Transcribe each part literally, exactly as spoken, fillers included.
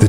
The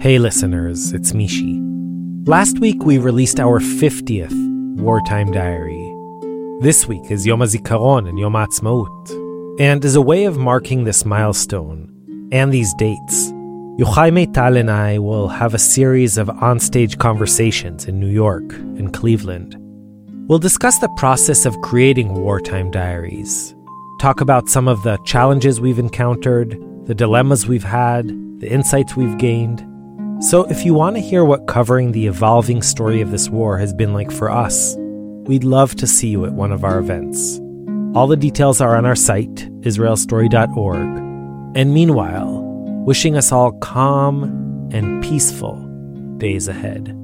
Hey listeners, it's Mishy. Last week we released our fiftieth Wartime Diary. This week is Yom Hazikaron and Yom Atzma'ut. And as a way of marking this milestone, and these dates, Yochai Meital and I will have a series of onstage conversations in New York and Cleveland. We'll discuss the process of creating wartime diaries, talk about some of the challenges we've encountered, the dilemmas we've had, the insights we've gained. So if you want to hear what covering the evolving story of this war has been like for us, we'd love to see you at one of our events. All the details are on our site, Israel Story dot org. And meanwhile, wishing us all calm and peaceful days ahead.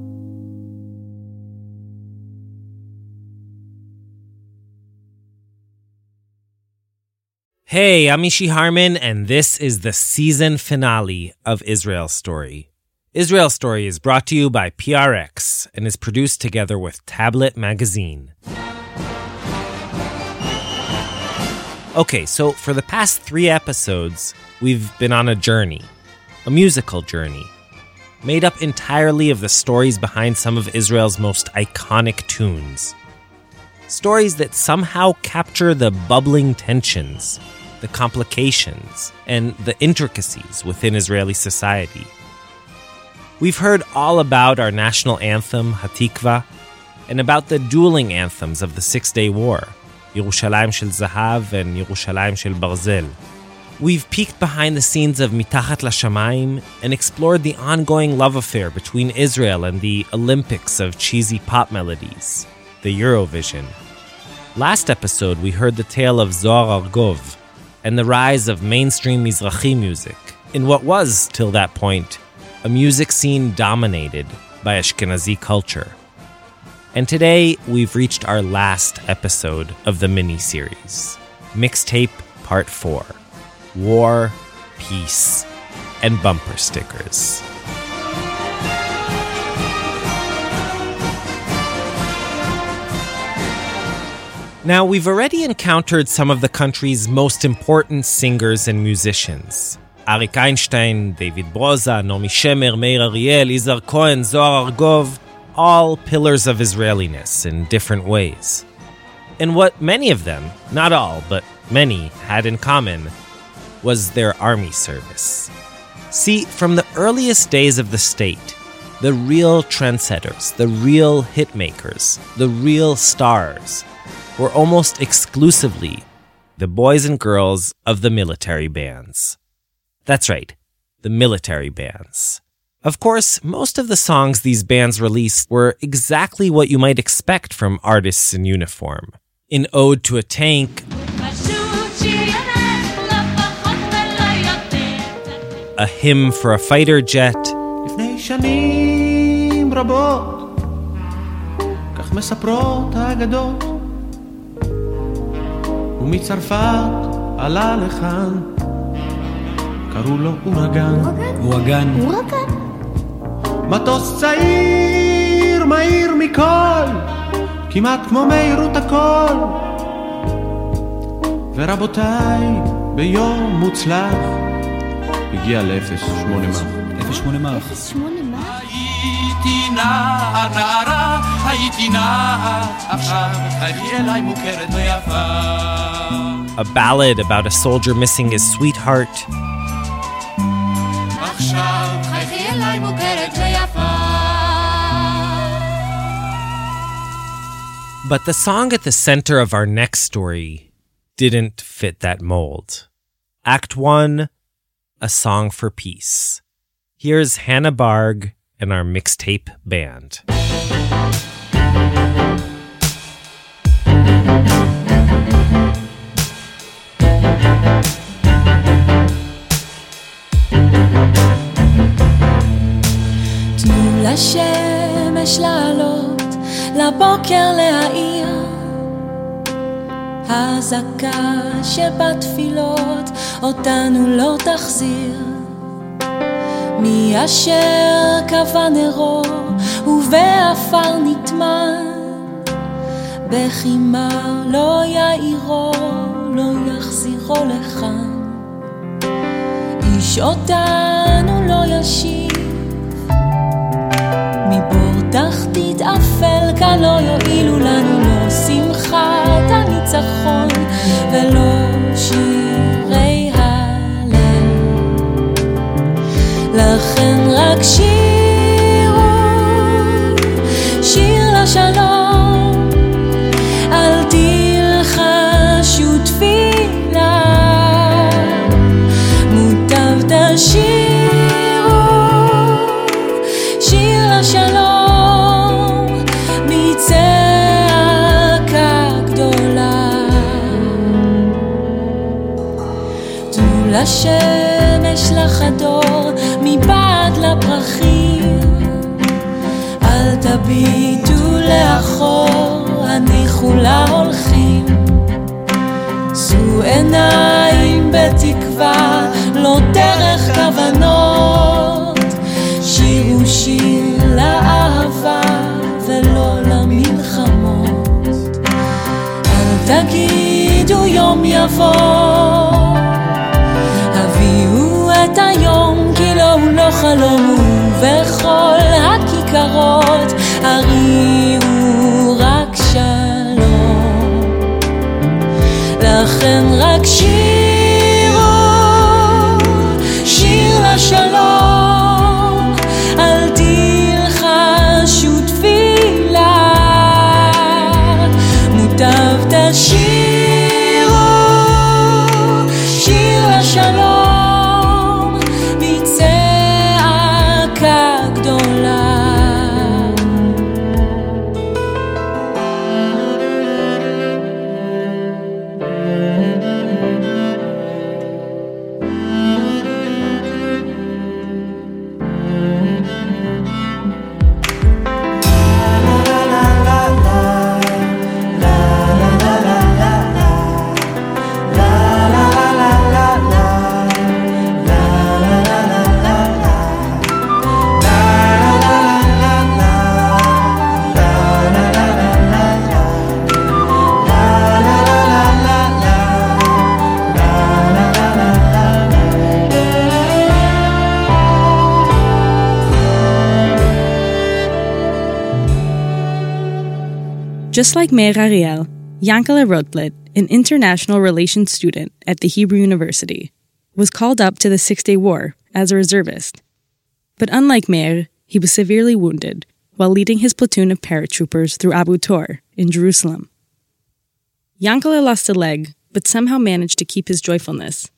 Hey, I'm Mishy Harman, and this is the season finale of Israel Story. Israel Story is brought to you by P R X and is produced together with Tablet Magazine. Okay, so for the past three episodes, we've been on a journey, a musical journey, made up entirely of the stories behind some of Israel's most iconic tunes. Stories that somehow capture the bubbling tensions, the complications, and the intricacies within Israeli society. We've heard all about our national anthem, Hatikva, and about the dueling anthems of the Six-Day War, Yerushalayim Shel Zahav and Yerushalayim Shel Barzel. We've peeked behind the scenes of Mitachat Lashamayim and explored the ongoing love affair between Israel and the Olympics of cheesy pop melodies, the Eurovision. Last episode, we heard the tale of Zohar Argov and the rise of mainstream Mizrahi music in what was, till that point, a music scene dominated by Ashkenazi culture. And today, we've reached our last episode of the mini-series, Mixtape Part four, War, Peace, and Bumper Stickers. Now, we've already encountered some of the country's most important singers and musicians. Arik Einstein, David Broza, Nomi Shemer, Meir Ariel, Izhar Cohen, Zohar Argov, all pillars of Israeliness in different ways. And what many of them, not all, but many, had in common was their army service. See, from the earliest days of the state, the real trendsetters, the real hitmakers, the real stars, were almost exclusively the boys and girls of the military bands. That's right, the military bands. Of course, most of the songs these bands released were exactly what you might expect from artists in uniform. In Ode to a Tank, a hymn for a fighter jet, לפני שנים רבות, כך מספרות האגדות, ומצרפת עלה לכאן, קראו לו אורגן. אורגן. אורגן. מטוס צעיר, מהיר מכל, כמעט כמו מהירות הכל. ורבותיי, ביום מוצלח, הגיע ל-אפס שמונה מח. אפס שמונה מח. אפס שמונה מח. הייתי נער, נערה, הייתי נער, עכשיו חייכי אליי מוכרת ויפה. A ballad about a soldier missing his sweetheart. But the song at the center of our next story didn't fit that mold. Act one, a song for peace. Here's Hannah Barg and our mixtape band. לשמש לעלות, לבוקר להעיר, הזקה שבתפילות אותנו לא תחזיר, מי אשר קבע נרו ובאפר נטמן, בחימה לא יאירו, לא יחזירו לכאן, איש אותנו לא ישיב, מבור תחתית אפל כאן לא יועילו לנו לא שמחת הניצחון ולא שירי הלב לכן רק שירו שיר לשלום אל תלחשו תפילה מוטב תשיר שלום מצעקה גדולה תנו לשמש לחדור מבעד לפרחים אל תביטו לאחור הניחו להולכים צאו עיניים בתקווה לא דרך כוונות שירו שיר לאהבה ולא למלחמות אל תגידו יום יבוא הביאו את היום כי לא הוא לא חלום ובכל הכיכרות הריעו רק שלום לכן רק שירו שיר לשלום שירו, שיר לשלום, מצעקה גדולה. Just like Meir Ariel, Yankele Rotblit, an international relations student at the Hebrew University, was called up to the Six-Day War as a reservist. But unlike Meir, he was severely wounded while leading his platoon of paratroopers through Abu Tor in Jerusalem. Yankele lost a leg, but somehow managed to keep his joyfulness.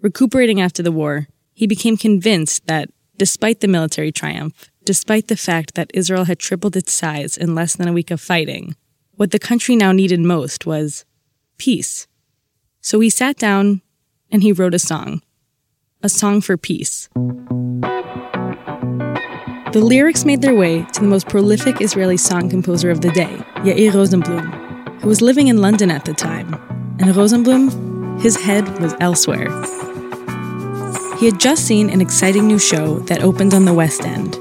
Recuperating after the war, he became convinced that, despite the military triumph, despite the fact that Israel had tripled its size in less than a week of fighting, what the country now needed most was peace. So he sat down and he wrote a song. A song for peace. The lyrics made their way to the most prolific Israeli song composer of the day, Yair Rosenblum, who was living in London at the time. And Rosenblum, his head was elsewhere. He had just seen an exciting new show that opened on the West End,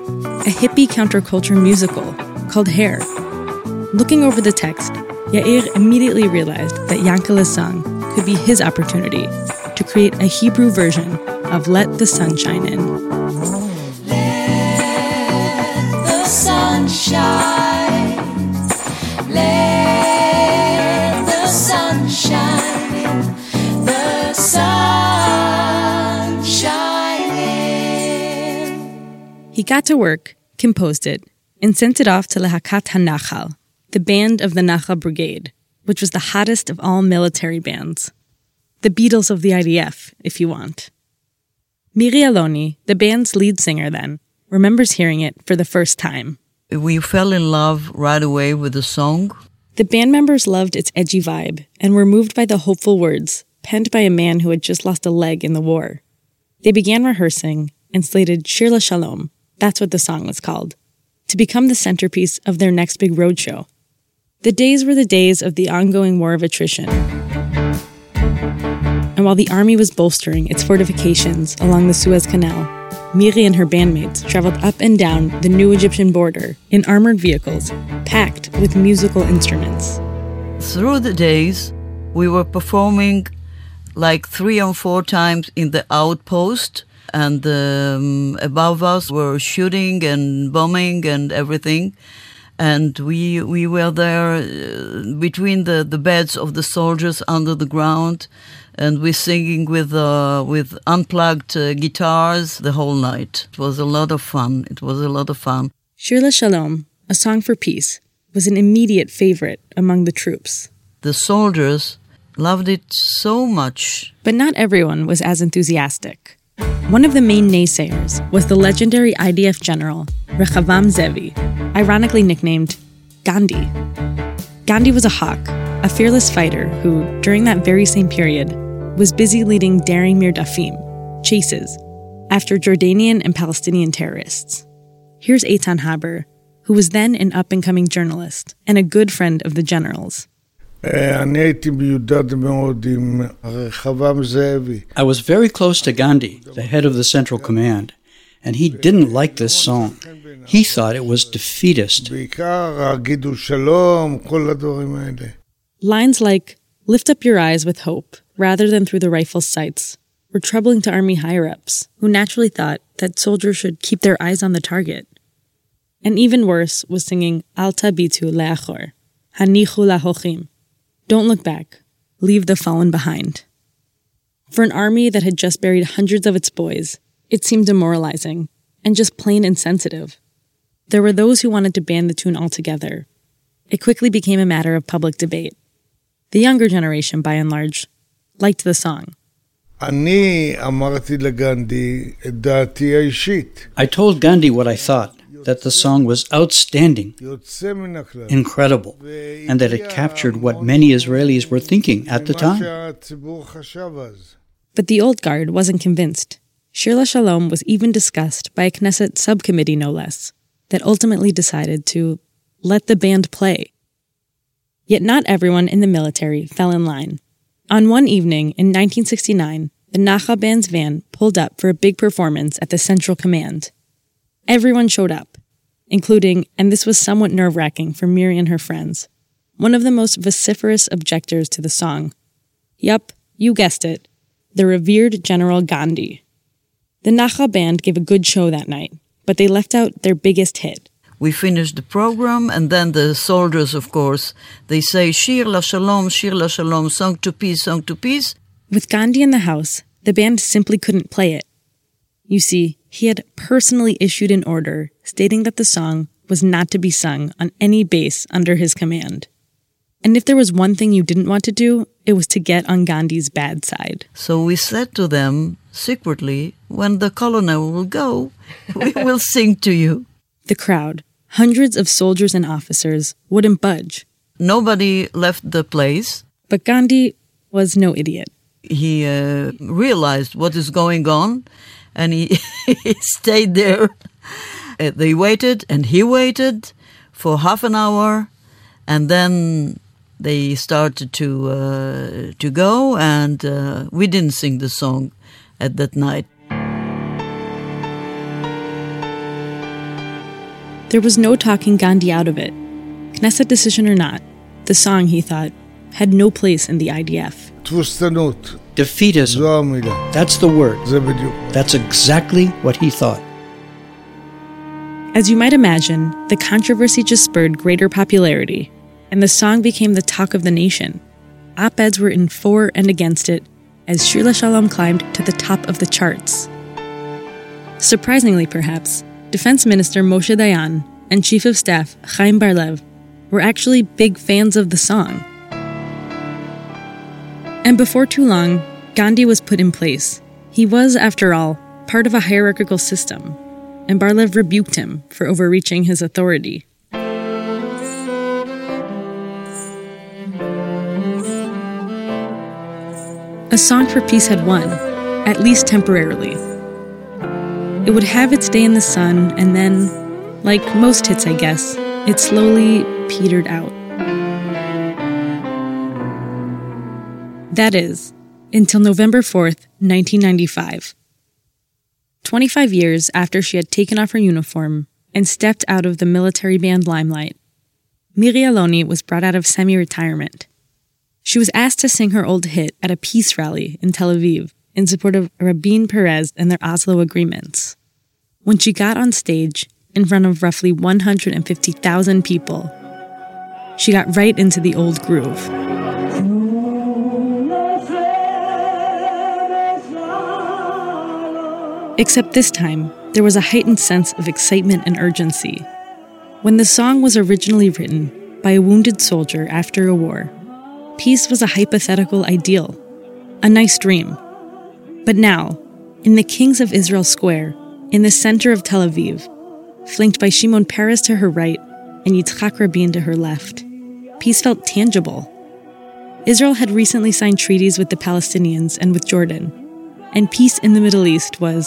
a hippie counterculture musical called Hair. Looking over the text, Yair immediately realized that Yankele's song could be his opportunity to create a Hebrew version of Let the Sun Shine In. Let the sun shine, let the sun shine in, the sun shine in. He got to work, composed it, and sent it off to Lehakat HaNachal, the band of the Nachal Brigade, which was the hottest of all military bands. The Beatles of the I D F, if you want. Miri Aloni, the band's lead singer then, remembers hearing it for the first time. We fell in love right away with the song. The band members loved its edgy vibe and were moved by the hopeful words, penned by a man who had just lost a leg in the war. They began rehearsing and slated Shir La Shalom, that's what the song was called, to become the centerpiece of their next big roadshow. The days were the days of the ongoing war of attrition. And while the army was bolstering its fortifications along the Suez Canal, Miri and her bandmates traveled up and down the new Egyptian border in armored vehicles, packed with musical instruments. Through the days, we were performing like three and four times in the outpost, and um, above us were shooting and bombing and everything. And we we were there uh, between the, the beds of the soldiers under the ground, and we singing with uh, with unplugged uh, guitars the whole night. It was a lot of fun. It was a lot of fun. Shir La Shalom, a song for peace, was an immediate favorite among the troops. The soldiers loved it so much. But not everyone was as enthusiastic. One of the main naysayers was the legendary I D F general, Rehavam Zevi, ironically nicknamed Gandhi. Gandhi was a hawk, a fearless fighter who, during that very same period, was busy leading daring mirdafim, chases, after Jordanian and Palestinian terrorists. Here's Eitan Haber, who was then an up-and-coming journalist and a good friend of the general's. I was very close to Gandhi, the head of the Central Command, and he didn't like this song. He thought it was defeatist. Lines like, lift up your eyes with hope, rather than through the rifle's sights, were troubling to army higher-ups, who naturally thought that soldiers should keep their eyes on the target. And even worse was singing, Al tabitu le'achor, hanichu lahochim, don't look back, leave the fallen behind. For an army that had just buried hundreds of its boys, it seemed demoralizing and just plain insensitive. There were those who wanted to ban the tune altogether. It quickly became a matter of public debate. The younger generation, by and large, liked the song. I told Gandhi what I thought, that the song was outstanding, incredible, and that it captured what many Israelis were thinking at the time. But the old guard wasn't convinced. Shir La Shalom was even discussed by a Knesset subcommittee, no less, that ultimately decided to let the band play. Yet not everyone in the military fell in line. On one evening in nineteen sixty-nine, the Nachal band's van pulled up for a big performance at the Central Command. Everyone showed up, including, and this was somewhat nerve-wracking for Miri and her friends, one of the most vociferous objectors to the song. Yup, you guessed it, the revered General Gandhi. The Nachal band gave a good show that night, but they left out their biggest hit. We finished the program, and then the soldiers, of course, they say, Shir La Shalom, Shir La Shalom, song to peace, song to peace. With Gandhi in the house, the band simply couldn't play it. You see, he had personally issued an order stating that the song was not to be sung on any base under his command. And if there was one thing you didn't want to do, it was to get on Gandhi's bad side. So we said to them, secretly, when the colonel will go, we will sing to you. The crowd, hundreds of soldiers and officers, wouldn't budge. Nobody left the place. But Gandhi was no idiot. He uh, realized what is going on. And he, he stayed there uh, they waited, and he waited for half an hour, and then they started to uh, to go, and uh, we didn't sing the song at that night. There was no talking Gandhi out of it. Knesset decision or not, the song, he thought, had no place in the I D F. Defeatism. That's the word. That's exactly what he thought. As you might imagine, the controversy just spurred greater popularity, and the song became the talk of the nation. Op-eds were in for and against it, as Shir La Shalom climbed to the top of the charts. Surprisingly, perhaps, Defense Minister Moshe Dayan and Chief of Staff Chaim Bar-Lev were actually big fans of the song. And before too long, Gandhi was put in place. He was, after all, part of a hierarchical system, and Bar-Lev rebuked him for overreaching his authority. A song for peace had won, at least temporarily. It would have its day in the sun, and then, like most hits, I guess, it slowly petered out. That is, until November fourth, nineteen ninety-five. twenty-five years after she had taken off her uniform and stepped out of the military band limelight, Miri Aloni was brought out of semi-retirement. She was asked to sing her old hit at a peace rally in Tel Aviv in support of Rabin Perez and their Oslo agreements. When she got on stage in front of roughly one hundred fifty thousand people, she got right into the old groove. Except this time, there was a heightened sense of excitement and urgency. When the song was originally written by a wounded soldier after a war, peace was a hypothetical ideal, a nice dream. But now, in the Kings of Israel Square, in the center of Tel Aviv, flanked by Shimon Peres to her right and Yitzhak Rabin to her left, peace felt tangible. Israel had recently signed treaties with the Palestinians and with Jordan, and peace in the Middle East was,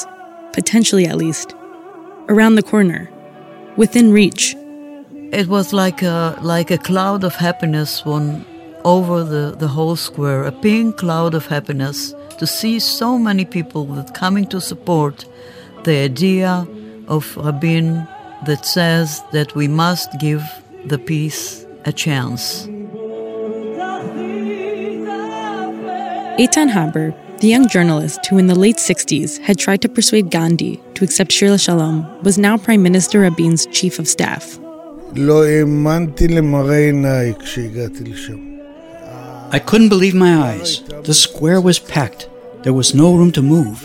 potentially at least, around the corner, within reach. It was like a like a cloud of happiness one over the, the whole square, a pink cloud of happiness to see so many people that coming to support the idea of Rabin that says that we must give the peace a chance. Eitan Haber, the young journalist who in the late sixties had tried to persuade Gandhi to accept Shir La Shalom, was now Prime Minister Rabin's chief of staff. I couldn't believe my eyes. The square was packed. There was no room to move.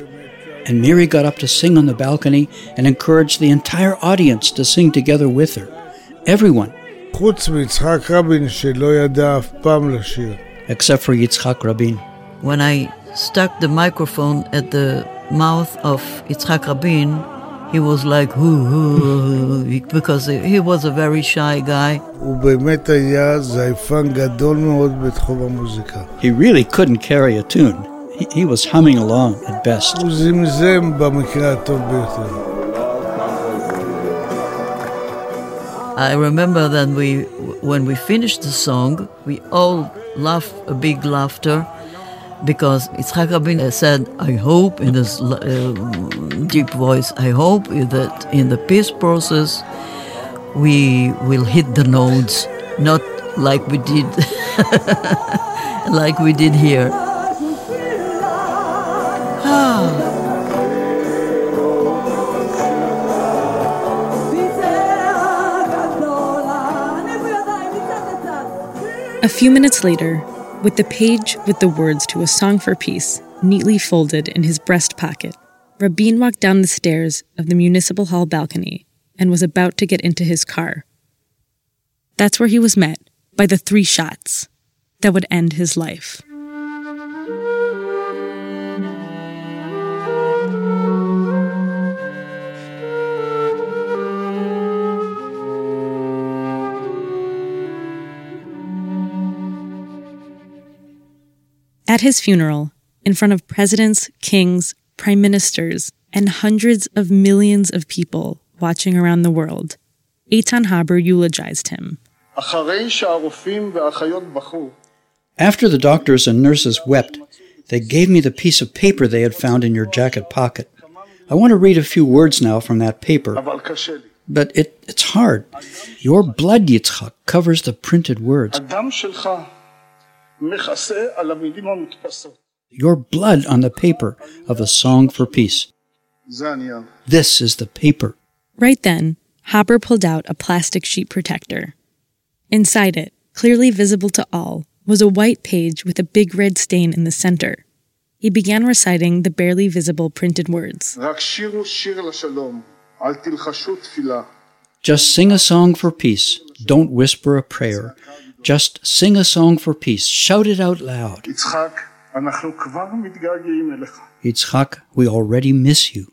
And Miri got up to sing on the balcony and encouraged the entire audience to sing together with her. Everyone. Except for Yitzhak Rabin. When I stuck the microphone at the mouth of Yitzhak Rabin, he was like, hoo, hoo, hoo, because he was a very shy guy. He really couldn't carry a tune. He, he was humming along at best. I remember that we, when we finished the song, we all laughed a big laughter, because Yitzhak Rabin said, I hope, in his uh, deep voice, I hope that in the peace process we will hit the nodes, not like we did, like we did here. Ah. A few minutes later, with the page with the words to A Song for Peace neatly folded in his breast pocket, Rabin walked down the stairs of the Municipal Hall balcony and was about to get into his car. That's where he was met by the three shots that would end his life. At his funeral, in front of presidents, kings, prime ministers, and hundreds of millions of people watching around the world. Eitan Haber eulogized him. After the doctors and nurses wept, they gave me the piece of paper they had found in your jacket pocket. I want to read a few words now from that paper. But it, it's hard. Your blood, Yitzchak, covers the printed words. Your blood on the paper of a song for peace. This is the paper. Right then, Haber pulled out a plastic sheet protector. Inside it, clearly visible to all, was a white page with a big red stain in the center. He began reciting the barely visible printed words. Just sing a song for peace. Don't whisper a prayer. Just sing a song for peace. Shout it out loud. Yitzchak, we already miss you.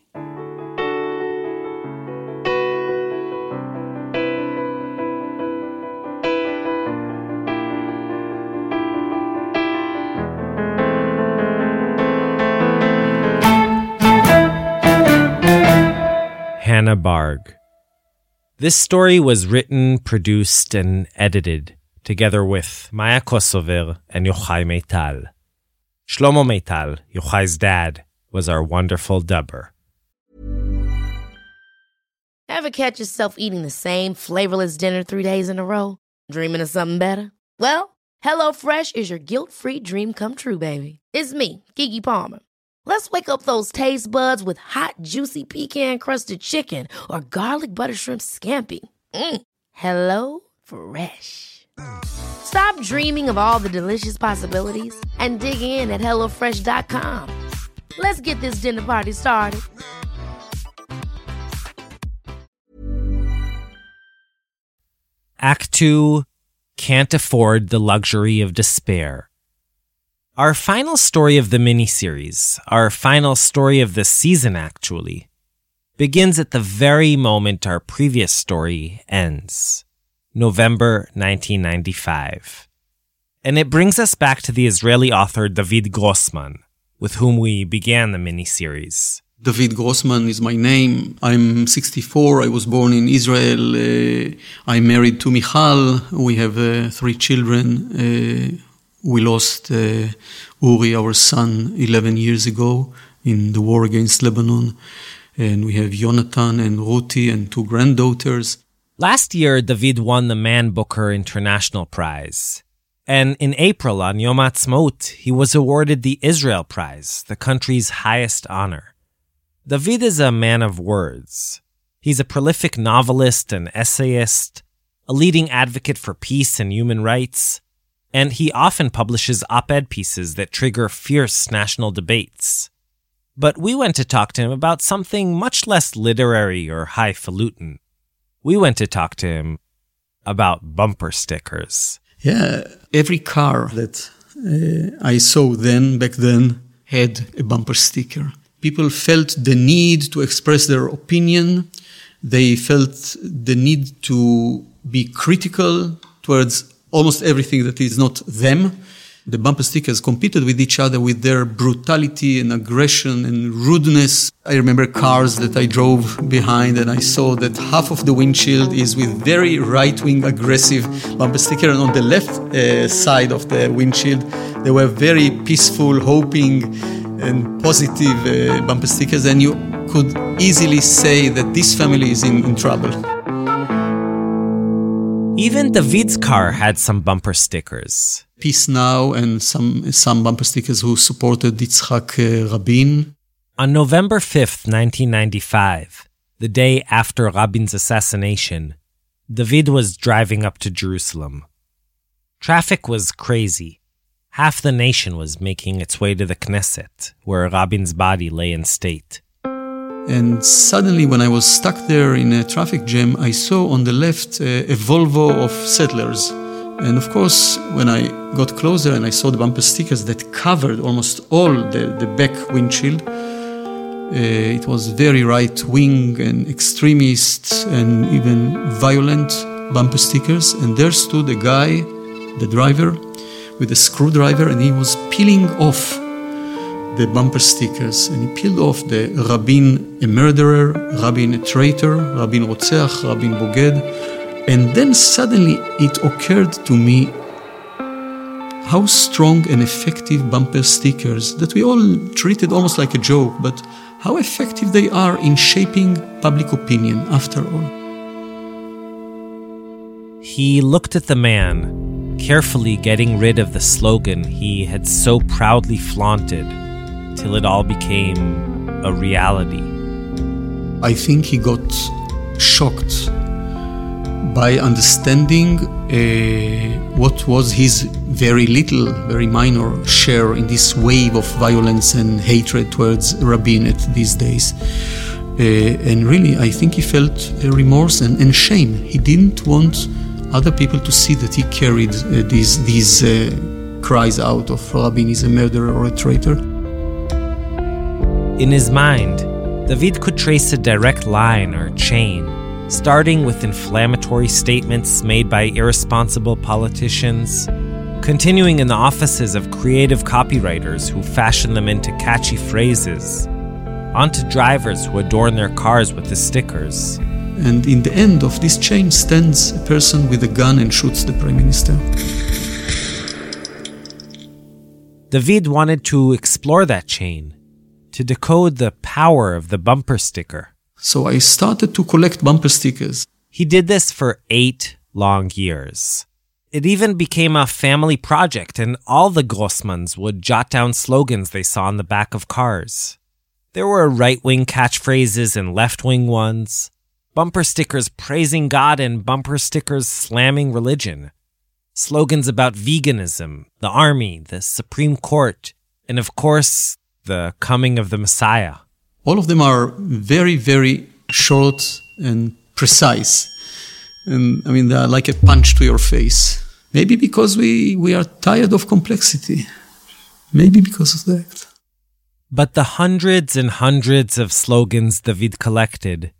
Hannah Barg. This story was written, produced, and edited together with Maya Kosover and Yochai Meital. Shlomo Meital, Yochai's dad, was our wonderful dubber. Ever catch yourself eating the same flavorless dinner three days in a row? Dreaming of something better? Well, HelloFresh is your guilt-free dream come true, baby. It's me, Kiki Palmer. Let's wake up those taste buds with hot, juicy pecan-crusted chicken or garlic butter shrimp scampi. Mm. Hello Fresh. Stop dreaming of all the delicious possibilities and dig in at hello fresh dot com. Let's get this dinner party started. Act two, Can't Afford the Luxury of Despair. Our final story of the miniseries, our final story of the season actually, begins at the very moment our previous story ends, November nineteen ninety-five. And it brings us back to the Israeli author David Grossman, with whom we began the miniseries. David Grossman is my name. I'm sixty-four. I was born in Israel. Uh, I'm married to Michal. We have uh, three children. Uh, we lost uh, Uri, our son, eleven years ago in the war against Lebanon. And we have Yonatan and Ruti and two granddaughters. Last year, David won the Man Booker International Prize. And in April, on Yom Atzma'ut, he was awarded the Israel Prize, the country's highest honor. David is a man of words. He's a prolific novelist and essayist, a leading advocate for peace and human rights, and he often publishes op-ed pieces that trigger fierce national debates. But we went to talk to him about something much less literary or highfalutin. We went to talk to him about bumper stickers. Yeah, every car that uh, I saw then, back then, had a bumper sticker. People felt the need to express their opinion. They felt the need to be critical towards almost everything that is not them. The bumper stickers competed with each other with their brutality and aggression and rudeness. I remember cars that I drove behind and I saw that half of the windshield is with very right-wing aggressive bumper sticker, and on the left uh, side of the windshield they were very peaceful, hoping and positive uh, bumper stickers, and you could easily say that this family is in, in trouble. Even David's car had some bumper stickers. Peace Now, and some some bumper stickers who supported Yitzhak Rabin. On November fifth, nineteen ninety-five, the day after Rabin's assassination, David was driving up to Jerusalem. Traffic was crazy. Half the nation was making its way to the Knesset, where Rabin's body lay in state. And suddenly, when I was stuck there in a traffic jam, I saw on the left uh, a Volvo of settlers. And of course, when I got closer and I saw the bumper stickers that covered almost all the, the back windshield, uh, it was very right-wing and extremist and even violent bumper stickers. And there stood a guy, the driver, with a screwdriver, and he was peeling off the bumper stickers, and he peeled off the Rabin a murderer, Rabin a traitor, Rabin Rotzeach, Rabin Boged. And then suddenly it occurred to me how strong and effective bumper stickers that we all treated almost like a joke, but how effective they are in shaping public opinion after all. He looked at the man, carefully getting rid of the slogan he had so proudly flaunted, till it all became a reality. I think he got shocked by understanding uh, what was his very little, very minor share in this wave of violence and hatred towards Rabin at these days. Uh, and really, I think he felt uh, remorse and, and shame. He didn't want other people to see that he carried uh, these, these uh, cries out of Rabin is a murderer or a traitor. In his mind, David could trace a direct line or chain, starting with inflammatory statements made by irresponsible politicians, continuing in the offices of creative copywriters who fashion them into catchy phrases, onto drivers who adorn their cars with the stickers. And in the end of this chain stands a person with a gun and shoots the Prime Minister. David wanted to explore that chain, to decode the power of the bumper sticker. So I started to collect bumper stickers. He did this for eight long years. It even became a family project, and all the Grossmans would jot down slogans they saw on the back of cars. There were right-wing catchphrases and left-wing ones, bumper stickers praising God and bumper stickers slamming religion, slogans about veganism, the army, the Supreme Court, and of course, the coming of the Messiah. All of them are very, very short and precise. And I mean, they're like a punch to your face. Maybe because we, we are tired of complexity. Maybe because of that. But the hundreds and hundreds of slogans David collected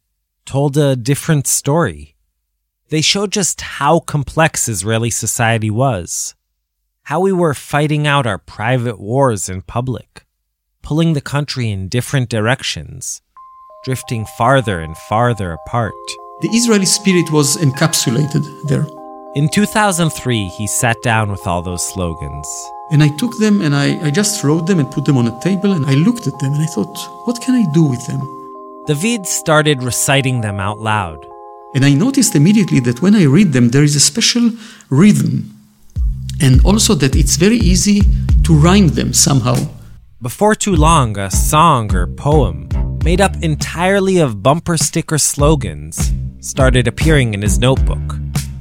told a different story. They showed just how complex Israeli society was, how we were fighting out our private wars in public, pulling the country in different directions, drifting farther and farther apart. The Israeli spirit was encapsulated there. In two thousand three, he sat down with all those slogans. And I took them and I, I just wrote them and put them on a table, and I looked at them and I thought, what can I do with them? David started reciting them out loud. And I noticed immediately that when I read them, there is a special rhythm. And also that it's very easy to rhyme them somehow. Before too long, a song or poem, made up entirely of bumper sticker slogans, started appearing in his notebook.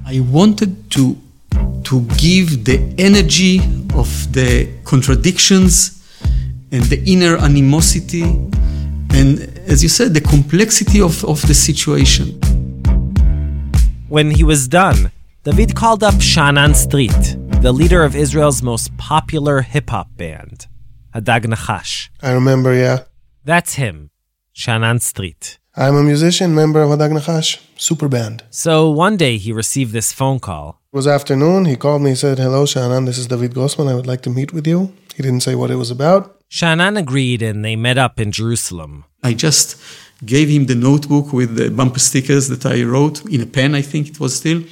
I wanted to, to give the energy of the contradictions and the inner animosity and, as you said, the complexity of, of the situation. When he was done, David called up Shaanan Streett, the leader of Israel's most popular hip-hop band, Hadag Nachash. I remember, yeah. That's him, Shaanan Streett. I'm a musician, member of Hadag Nachash, super band. So one day he received this phone call. It was afternoon, he called me, he said, hello Shaanan, this is David Grossman, I would like to meet with you. He didn't say what it was about. Shaanan agreed and they met up in Jerusalem. I just gave him the notebook with the bumper stickers that I wrote, in a pen I think it was still.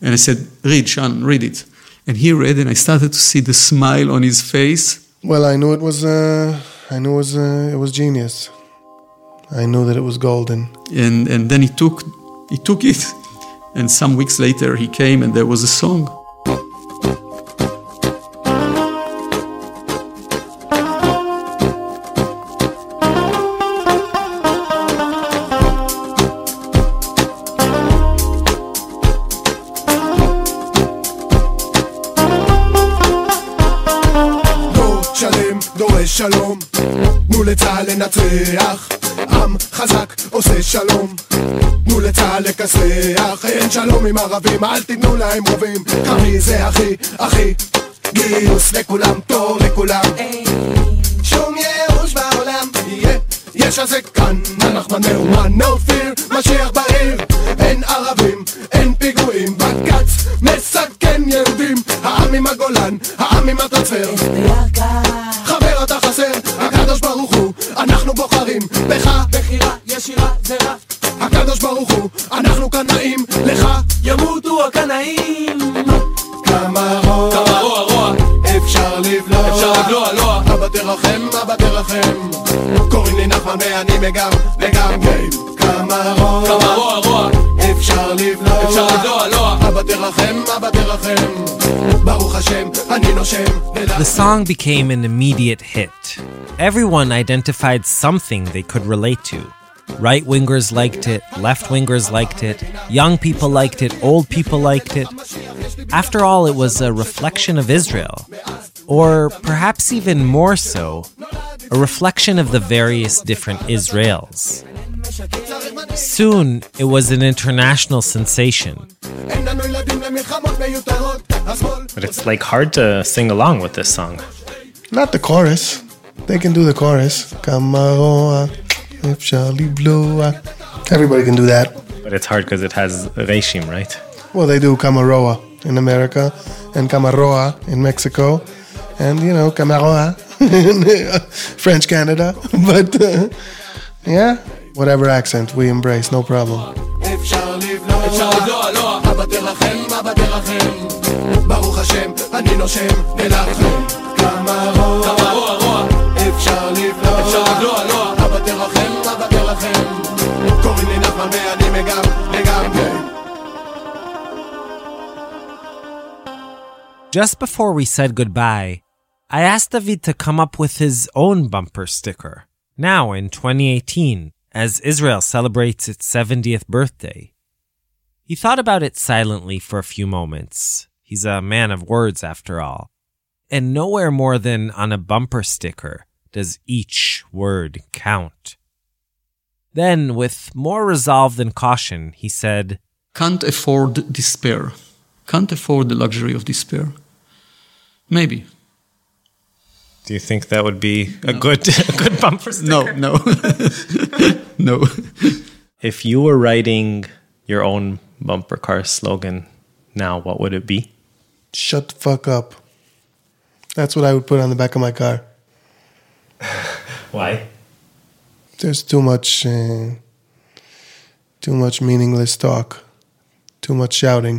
And I said, read Shaanan, read it. And he read and I started to see the smile on his face. Well, I knew it was, uh, I knew it was, uh, it was genius. I knew that it was golden. And and then he took, he took it, and some weeks later he came, and there was a song. אנחנו קנאים, לך ימותו הקנאים. כמה רוע רוע אפשר לבלוע, אפשר לבלוע לוע. אבא תרחם, אבא תרחם, קוראים לי נחמן ואני מגם וגם גאים. כמה רוע כמה רוע רוע אפשר לבלוע, אפשר לבלוע לוע. אבא תרחם, אבא תרחם, ברוך השם אני נושם. The song became an immediate hit. Everyone identified something they could relate to. Right-wingers liked it, left-wingers liked it, young people liked it, old people liked it. After all, it was a reflection of Israel, or perhaps even more so, a reflection of the various different Israels. Soon, it was an international sensation. But it's like hard to sing along with this song. Not the chorus. They can do the chorus. Kamaroa. Everybody can do that. But it's hard because it has reishim, right? Well, they do Camaroa in America and Camaroa in Mexico and, you know, Camaroa in French Canada. But, uh, yeah, whatever accent we embrace, no problem. Just before we said goodbye, I asked David to come up with his own bumper sticker, now in twenty eighteen, as Israel celebrates its seventieth birthday. He thought about it silently for a few moments. He's a man of words, after all. And nowhere more than on a bumper sticker does each word count. Then, with more resolve than caution, he said, "Can't afford despair. Can't afford the luxury of despair. Maybe." Do you think that would be a no. good a good bumper sticker? No, no. No. If you were writing your own bumper car slogan now, what would it be? Shut the fuck up. That's what I would put on the back of my car. Why? There's too much, uh, too much meaningless talk, too much shouting.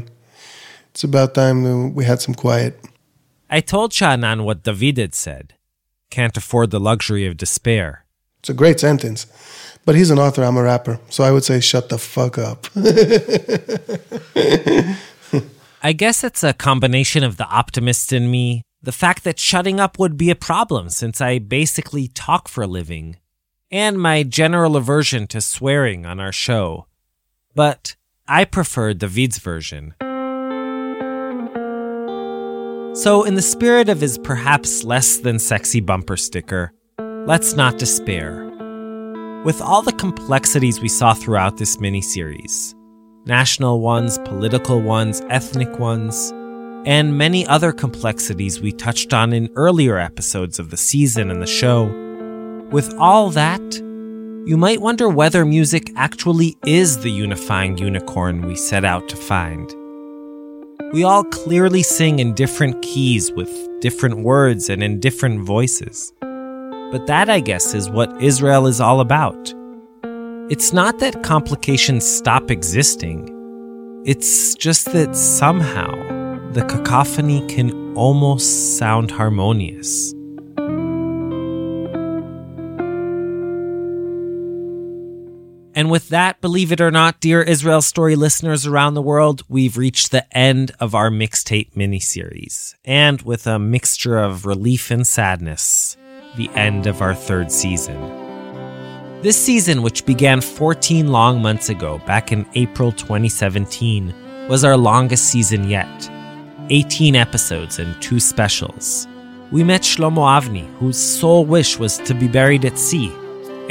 It's about time we had some quiet. I told Shaanan what David had said. Can't afford the luxury of despair. It's a great sentence. But he's an author, I'm a rapper. So I would say, shut the fuck up. I guess it's a combination of the optimist in me, the fact that shutting up would be a problem since I basically talk for a living, and my general aversion to swearing on our show. But I prefer David's version. So in the spirit of his perhaps less than sexy bumper sticker, let's not despair. With all the complexities we saw throughout this miniseries, national ones, political ones, ethnic ones, and many other complexities we touched on in earlier episodes of the season and the show, with all that, you might wonder whether music actually is the unifying unicorn we set out to find. We all clearly sing in different keys with different words and in different voices. But that, I guess, is what Israel is all about. It's not that complications stop existing. It's just that somehow the cacophony can almost sound harmonious. And with that, believe it or not, dear Israel Story listeners around the world, we've reached the end of our mixtape miniseries. And with a mixture of relief and sadness, the end of our third season. This season, which began fourteen long months ago, back in April twenty seventeen, was our longest season yet. eighteen episodes and two specials. We met Shlomo Avni, whose sole wish was to be buried at sea,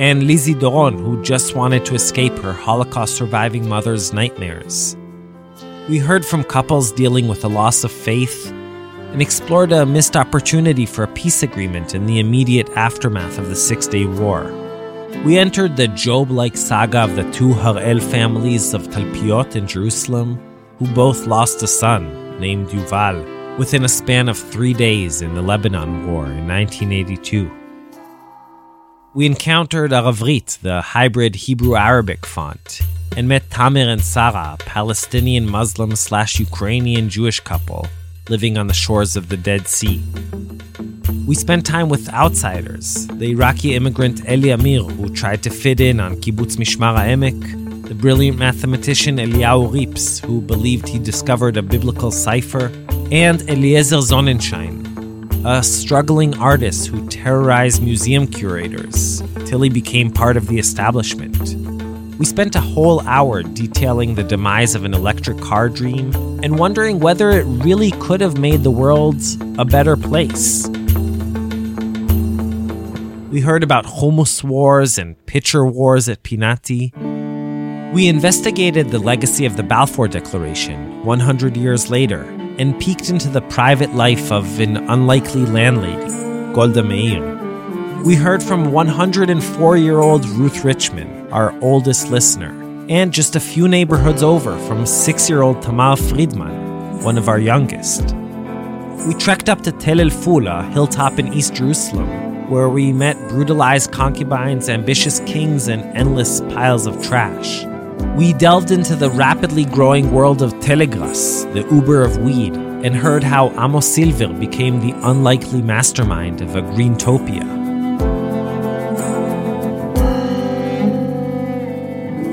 and Lizzie Doron, who just wanted to escape her Holocaust-surviving mother's nightmares. We heard from couples dealing with a loss of faith and explored a missed opportunity for a peace agreement in the immediate aftermath of the Six-Day War. We entered the Job-like saga of the two Harel families of Talpiot in Jerusalem, who both lost a son, named Yuval, within a span of three days in the Lebanon War in nineteen eighty-two. We encountered Aravrit, the hybrid Hebrew-Arabic font, and met Tamer and Sarah, a Palestinian Muslim slash Ukrainian Jewish couple living on the shores of the Dead Sea. We spent time with outsiders, the Iraqi immigrant Eli Amir, who tried to fit in on Kibbutz Mishmar HaEmek, the brilliant mathematician Eliyahu Rips, who believed he discovered a biblical cipher, and Eliezer Sonnenschein, a struggling artist who terrorized museum curators till he became part of the establishment. We spent a whole hour detailing the demise of an electric car dream and wondering whether it really could have made the world a better place. We heard about hummus wars and pitcher wars at Pinati. We investigated the legacy of the Balfour Declaration one hundred years later and peeked into the private life of an unlikely landlady, Golda Meir. We heard from one hundred four-year-old Ruth Richman, our oldest listener, and just a few neighborhoods over from six-year-old Tamar Friedman, one of our youngest. We trekked up to Tel El-Ful, a hilltop in East Jerusalem, where we met brutalized concubines, ambitious kings, and endless piles of trash. We delved into the rapidly growing world of Telegras, the Uber of weed, and heard how Amos Silver became the unlikely mastermind of a Greentopia.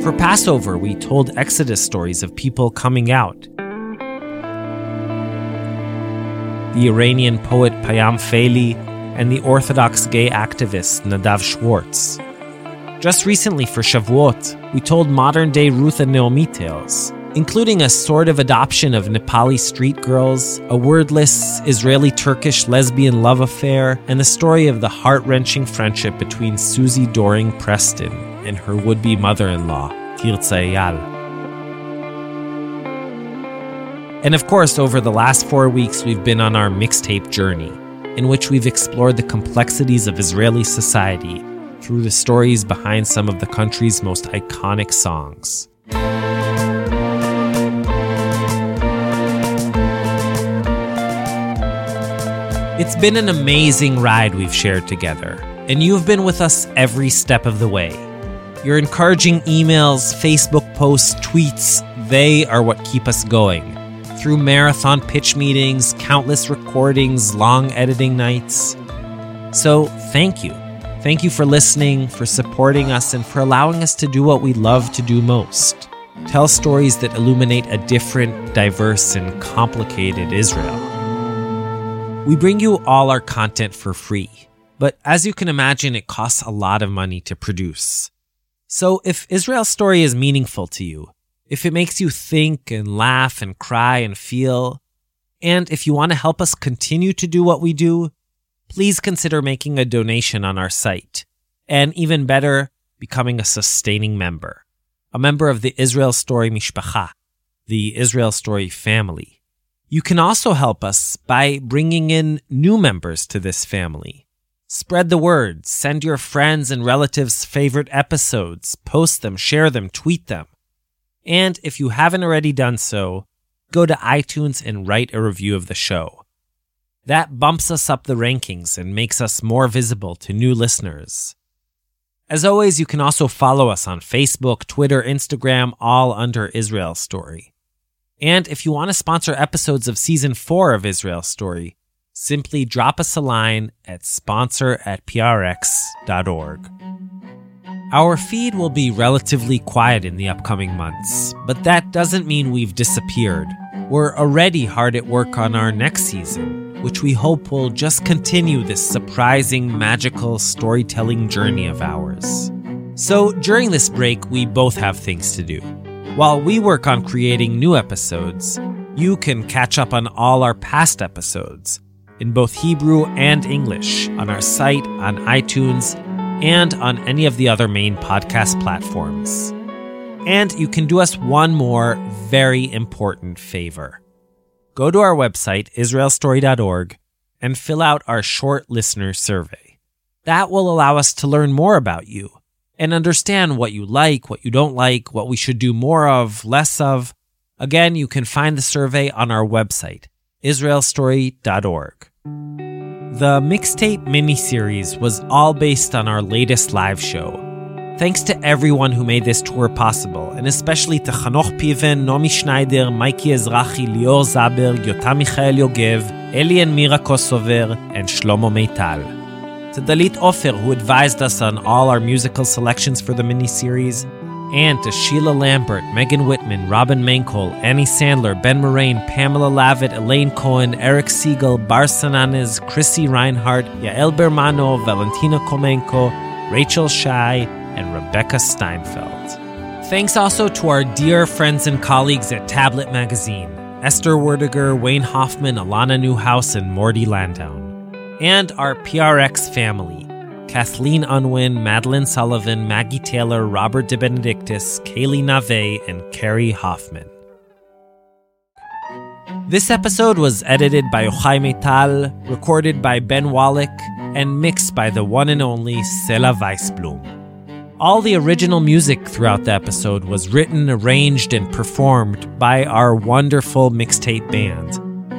For Passover, we told Exodus stories of people coming out. The Iranian poet Payam Feili and the Orthodox gay activist Nadav Schwartz. Just recently for Shavuot, we told modern-day Ruth and Naomi tales, including a sort of adoption of Nepali street girls, a wordless Israeli-Turkish lesbian love affair, and the story of the heart-wrenching friendship between Susie Doring Preston and her would-be mother-in-law, Tirza Eyal. And of course, over the last four weeks, we've been on our mixtape journey, in which we've explored the complexities of Israeli society through the stories behind some of the country's most iconic songs. It's been an amazing ride we've shared together, and you've been with us every step of the way. Your encouraging emails, Facebook posts, tweets, they are what keep us going. Through marathon pitch meetings, countless recordings, long editing nights. So, thank you. Thank you for listening, for supporting us, and for allowing us to do what we love to do most. Tell stories that illuminate a different, diverse, and complicated Israel. We bring you all our content for free. But as you can imagine, it costs a lot of money to produce. So if Israel Story is meaningful to you, if it makes you think and laugh and cry and feel, and if you want to help us continue to do what we do, please consider making a donation on our site. And even better, becoming a sustaining member. A member of the Israel Story Mishpacha, the Israel Story family. You can also help us by bringing in new members to this family. Spread the word, send your friends and relatives favorite episodes, post them, share them, tweet them. And if you haven't already done so, go to iTunes and write a review of the show. That bumps us up the rankings and makes us more visible to new listeners. As always, you can also follow us on Facebook, Twitter, Instagram, all under Israel Story. And if you want to sponsor episodes of Season four of Israel Story, simply drop us a line at sponsor at P R X dot org. Our feed will be relatively quiet in the upcoming months, but that doesn't mean we've disappeared. We're already hard at work on our next season, which we hope will just continue this surprising, magical storytelling journey of ours. So during this break, we both have things to do. While we work on creating new episodes, you can catch up on all our past episodes, in both Hebrew and English, on our site, on iTunes, and on any of the other main podcast platforms. And you can do us one more very important favor. Go to our website, Israel Story dot org, and fill out our short listener survey. That will allow us to learn more about you and understand what you like, what you don't like, what we should do more of, less of. Again, you can find the survey on our website, Israel Story dot org. The mixtape miniseries was all based on our latest live show. Thanks to everyone who made this tour possible, and especially to Hanoch Piven, Nomi Schneider, Mikey Ezrachi, Lior Zaberg, Yota Michael Yogev, Eli and Mira Kosover, and Shlomo Meital. To Dalit Ofer, who advised us on all our musical selections for the miniseries, and to Sheila Lambert, Megan Whitman, Robin Mankol, Annie Sandler, Ben Moraine, Pamela Lavitt, Elaine Cohen, Eric Siegel, Bar Sananes, Chrissy Reinhardt, Yael Bermano, Valentina Komenko, Rachel Shai, and Rebecca Steinfeld. Thanks also to our dear friends and colleagues at Tablet Magazine, Esther Werdiger, Wayne Hoffman, Alana Newhouse, and Morty Landau. And our P R X family, Kathleen Unwin, Madeline Sullivan, Maggie Taylor, Robert DeBenedictis, Kaylee Nave, and Carrie Hoffman. This episode was edited by Yochai Meital, recorded by Ben Wallach, and mixed by the one and only Sela Weisblum. All the original music throughout the episode was written, arranged, and performed by our wonderful mixtape band,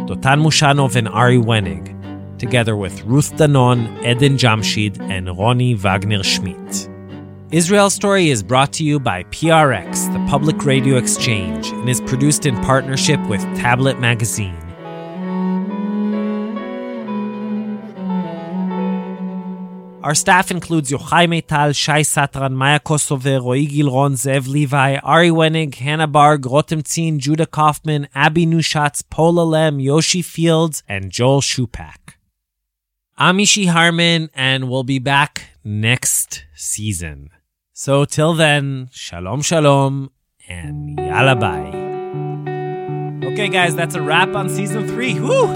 Dotan Mushanov and Ari Wenig, together with Ruth Danon, Eden Jamshid, and Ronnie Wagner-Schmidt. Israel Story is brought to you by P R X, the Public Radio Exchange, and is produced in partnership with Tablet Magazine. Our staff includes Yochai Meital, Shai Satran, Maya Kosover, Roy Gilron, Zev Levi, Ari Wenig, Hannah Barg, Rotem Tzin, Judah Kaufman, Abby Nushatz, Paula Lem, Yoshi Fields, and Joel Shupak. I'm Mishy Harman, and we'll be back next season. So till then, shalom shalom, and yalla bye. Okay guys, that's a wrap on season three. Woo!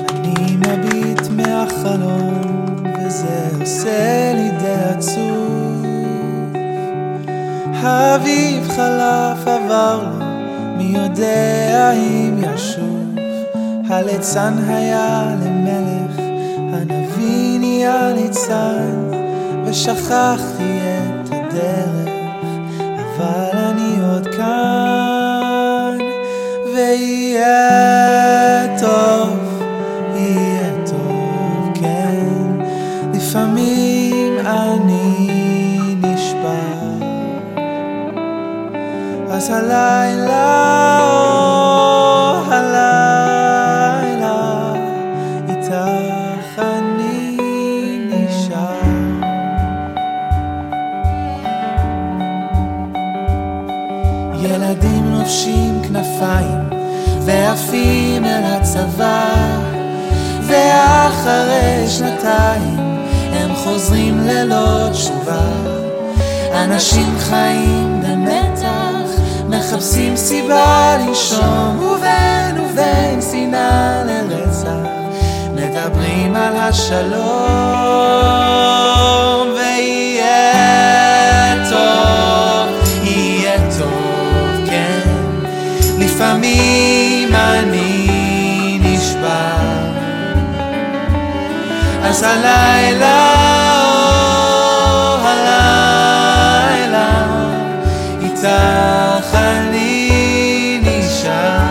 הנביא נהיה ניצן ושכחתי את הדרך אבל אני עוד כאן ויהיה טוב יהיה טוב כן לפעמים אני נשבר אז הלילה או הלילה איתך ילדים נופשים כנפיים ועפים אל הצבא ואחרי שנתיים הם חוזרים ללא תשובה אנשים חיים במתח מחפשים סיבה לנשום ובין ובין שנאה לרצח מדברים על השלום ויהיה טוב יהיה טוב כן לפעמים אני נשבר אז הלילה או הלילה איתך אני נשאר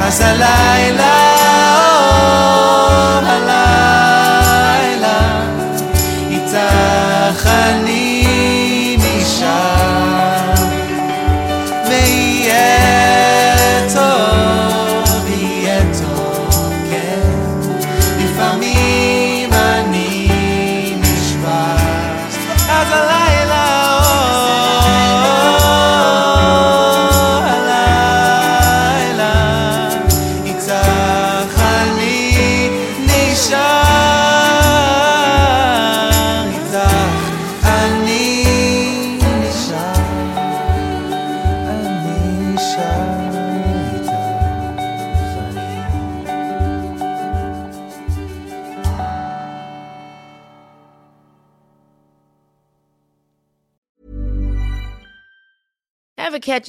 אז הלילה, או הלילה, איתך אני נשאר, ויהיה טוב, יהיה טוב, כן, לפעמים אני נשבר, אז הלילה, או Ever catch